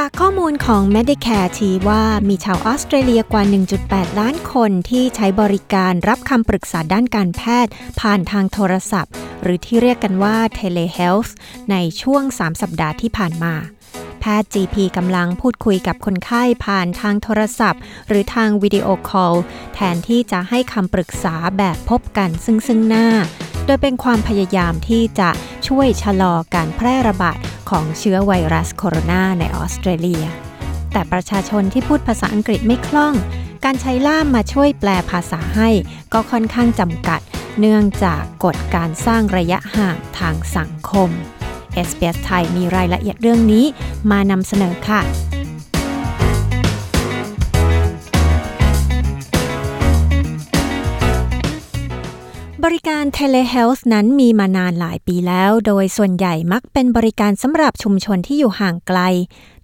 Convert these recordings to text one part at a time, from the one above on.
จากข้อมูลของ Medicare ชี้ว่ามีชาวออสเตรเลียกว่า 1.8 ล้านคนที่ใช้บริการรับคำปรึกษาด้านการแพทย์ผ่านทางโทรศัพท์หรือที่เรียกกันว่า Telehealth ในช่วง 3 สัปดาห์ที่ผ่านมาแพทย์ GP กำลังพูดคุยกับคนไข้ผ่านทางโทรศัพท์หรือทางวิดีโอคอลแทนที่จะให้คำปรึกษาแบบพบกันซึ่งหน้าโดยเป็นความพยายามที่จะช่วยชะลอการแพร่ระบาดของเชื้อไวรัสโคโรนาในออสเตรเลียแต่ประชาชนที่พูดภาษาอังกฤษไม่คล่องการใช้ล่ามมาช่วยแปลภาษาให้ก็ค่อนข้างจำกัดเนื่องจากกฎการสร้างระยะห่างทางสังคม SBS ไทยมีรายละเอียดเรื่องนี้มานำเสนอค่ะบริการ Telehealth นั้นมีมานานหลายปีแล้วโดยส่วนใหญ่มักเป็นบริการสำหรับชุมชนที่อยู่ห่างไกล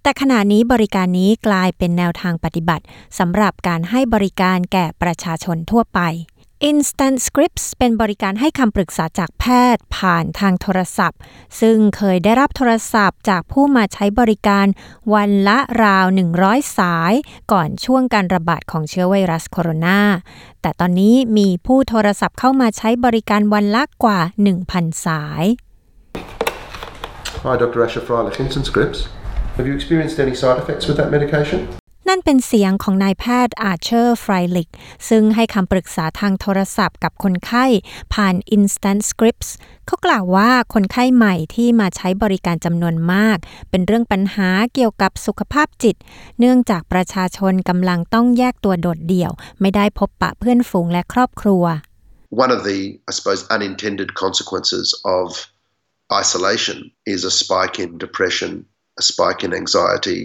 แต่ขณะนี้บริการนี้กลายเป็นแนวทางปฏิบัติสำหรับการให้บริการแก่ประชาชนทั่วไป Instant Scripts เป็นบริการให้คำปรึกษาจากแพทย์ผ่านทางโทรศัพท์ซึ่งเคยได้รับโทรศัพท์จากผู้มาใช้บริการวันละราว100สายก่อนช่วงการระบาดของเชื้อไวรัสโคโรนาแต่ตอนนี้มีผู้โทรศัพท์เข้ามาใช้บริการวันละกว่า 1,000 สาย Hi, Dr. Ashraf Al Khinson Scripts. Have you experienced any side effects with that medication?นั่นเป็นเสียงของนายแพทย์อาร์เชอร์ ไฟลิกซึ่งให้คำปรึกษาทางโทรศัพท์กับคนไข้ผ่าน Instant Scripts เขากล่าวว่าคนไข้ใหม่ที่มาใช้บริการจำนวนมากเป็นเรื่องปัญหาเกี่ยวกับสุขภาพจิตเนื่องจากประชาชนกำลังต้องแยกตัวโดดเดี่ยวไม่ได้พบปะเพื่อนฝูงและครอบครัว One of the, I suppose, unintended consequences of isolation is a spike in depression, a spike in anxiety.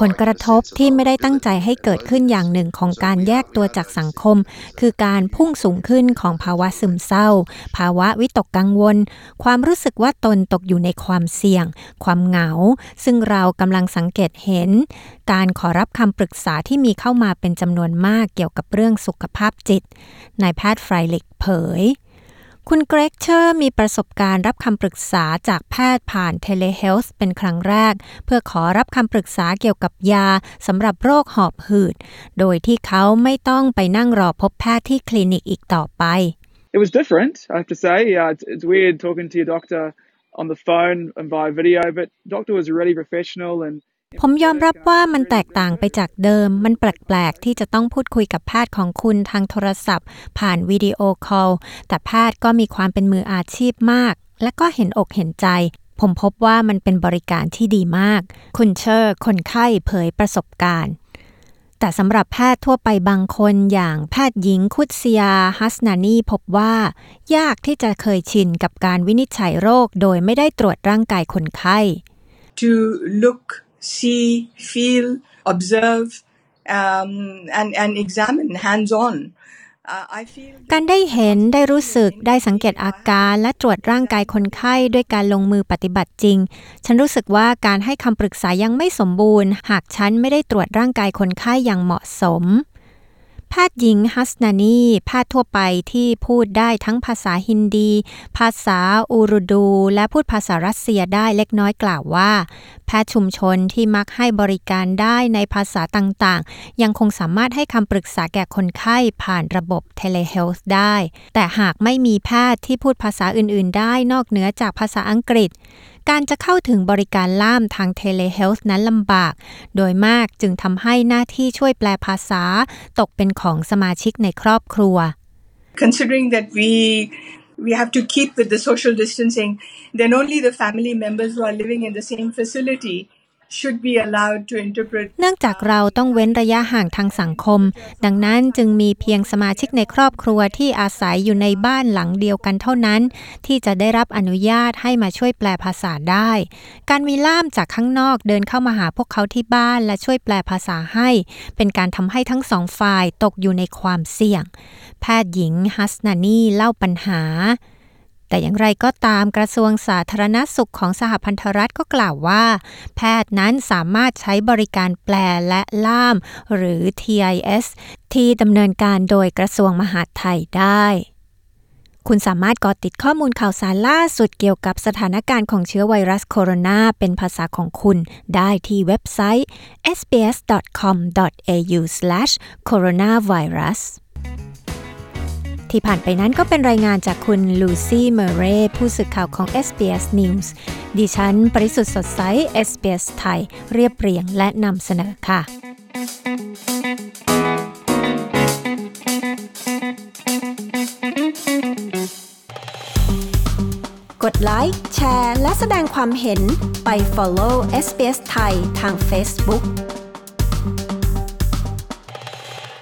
ผลกระทบที่ไม่ได้ตั้งใจให้เกิดขึ้นอย่างหนึ่งของการแยกตัวจากสังคมคือการพุ่งสูงขึ้นของภาวะซึมเศร้าภาวะวิตกกังวลความรู้สึกว่าตนตกอยู่ในความเสี่ยงความเหงาซึ่งเรากำลังสังเกตเห็นการขอรับคำปรึกษาที่มีเข้ามาเป็นจำนวนมากเกี่ยวกับเรื่องสุขภาพจิตนายแพทย์ไฟลิกเผยคุณเกรกเชอร์มีประสบการณ์รับคำปรึกษาจากแพทย์ผ่าน Telehealth เป็นครั้งแรกเพื่อขอรับคำปรึกษาเกี่ยวกับยาสำหรับโรคหอบหืดโดยที่เขาไม่ต้องไปนั่งรอพบแพทย์ที่คลินิกอีกต่อไป It was different, I have to say. It's weird talking to your doctor on the phone and via video, but doctor was really professional andผมยอมรับว่ามันแตกต่างไปจากเดิมมันแปลกๆที่จะต้องพูดคุยกับแพทย์ของคุณทางโทรศัพท์ผ่านวิดีโอคอลแต่แพทย์ก็มีความเป็นมืออาชีพมากและก็เห็นอกเห็นใจผมพบว่ามันเป็นบริการที่ดีมากคุณเชอร์คนไข้เผยประสบการณ์แต่สำหรับแพทย์ทั่วไปบางคนอย่างแพทย์หญิงคุตซียาฮัสนานีพบว่ายากที่จะเคยชินกับการวินิจฉัยโรคโดยไม่ได้ตรวจร่างกายคนไข้ To lookSee, feel, observe, and examine hands-on. การได้เห็นได้รู้สึกได้สังเกตอาการและตรวจร่างกายคนไข้ด้วยการลงมือปฏิบัติจริงฉันรู้สึกว่าการให้คำปรึกษายังไม่สมบูรณ์หากฉันไม่ได้ตรวจร่างกายคนไข้อย่างเหมาะสมแพทย์หญิงฮัสนานีแพทย์ทั่วไปที่พูดได้ทั้งภาษาฮินดีภาษาอูรุดูและพูดภาษารัสเซียได้เล็กน้อยกล่าวว่าแพทย์ชุมชนที่มักให้บริการได้ในภาษาต่างๆยังคงสามารถให้คำปรึกษาแก่คนไข้ผ่านระบบเทเลเฮลท์ได้แต่หากไม่มีแพทย์ที่พูดภาษาอื่นๆได้นอกเหนือจากภาษาอังกฤษการจะเข้าถึงบริการล่ามทางเทเลเฮลท์นั้นลำบากโดยมากจึงทำให้หน้าที่ช่วยแปลภาษาตกเป็นของสมาชิกในครอบครัว Considering that we have to keep with the social distancing, then only the family members who are living in the same facility should be allowed to interpret เนื่องจากเราต้องเว้นระยะห่างทางสังคมดังนั้นจึงมีเพียงสมาชิกในครอบครัวที่อาศัยอยู่ในบ้านหลังเดียวกันเท่านั้นที่จะได้รับอนุญาตให้มาช่วยแปลภาษาได้การมีล่ามจากข้างนอกเดินเข้ามาหาพวกเขาที่บ้านและช่วยแปลภาษาให้เป็นการทำให้ทั้งสองฝ่ายตกอยู่ในความเสี่ยงแพทย์หญิงฮัสนานีเล่าปัญหาแต่อย่างไรก็ตามกระทรวงสาธารณสุขของสหพันธรัฐก็กล่าวว่าแพทย์นั้นสามารถใช้บริการแปลและล่ามหรือ TIS ที่ดำเนินการโดยกระทรวงมหาดไทยได้คุณสามารถกอติดข้อมูลข่าวสารล่าสุดเกี่ยวกับสถานการณ์ของเชื้อไวรัสโคโรนาเป็นภาษาของคุณได้ที่เว็บไซต์ sbs.com.au/coronavirusที่ผ่านไปนั้นก็เป็นรายงานจากคุณลูซี่เมเร่ผู้สื่อข่าวของ SBS News ดิฉันปริสุทธิ์สดใส SBS ไทยเรียบเรียงและนำเสนอค่ะกดไลค์แชร์และแสดงความเห็นไป follow SBS ไทยทาง Facebook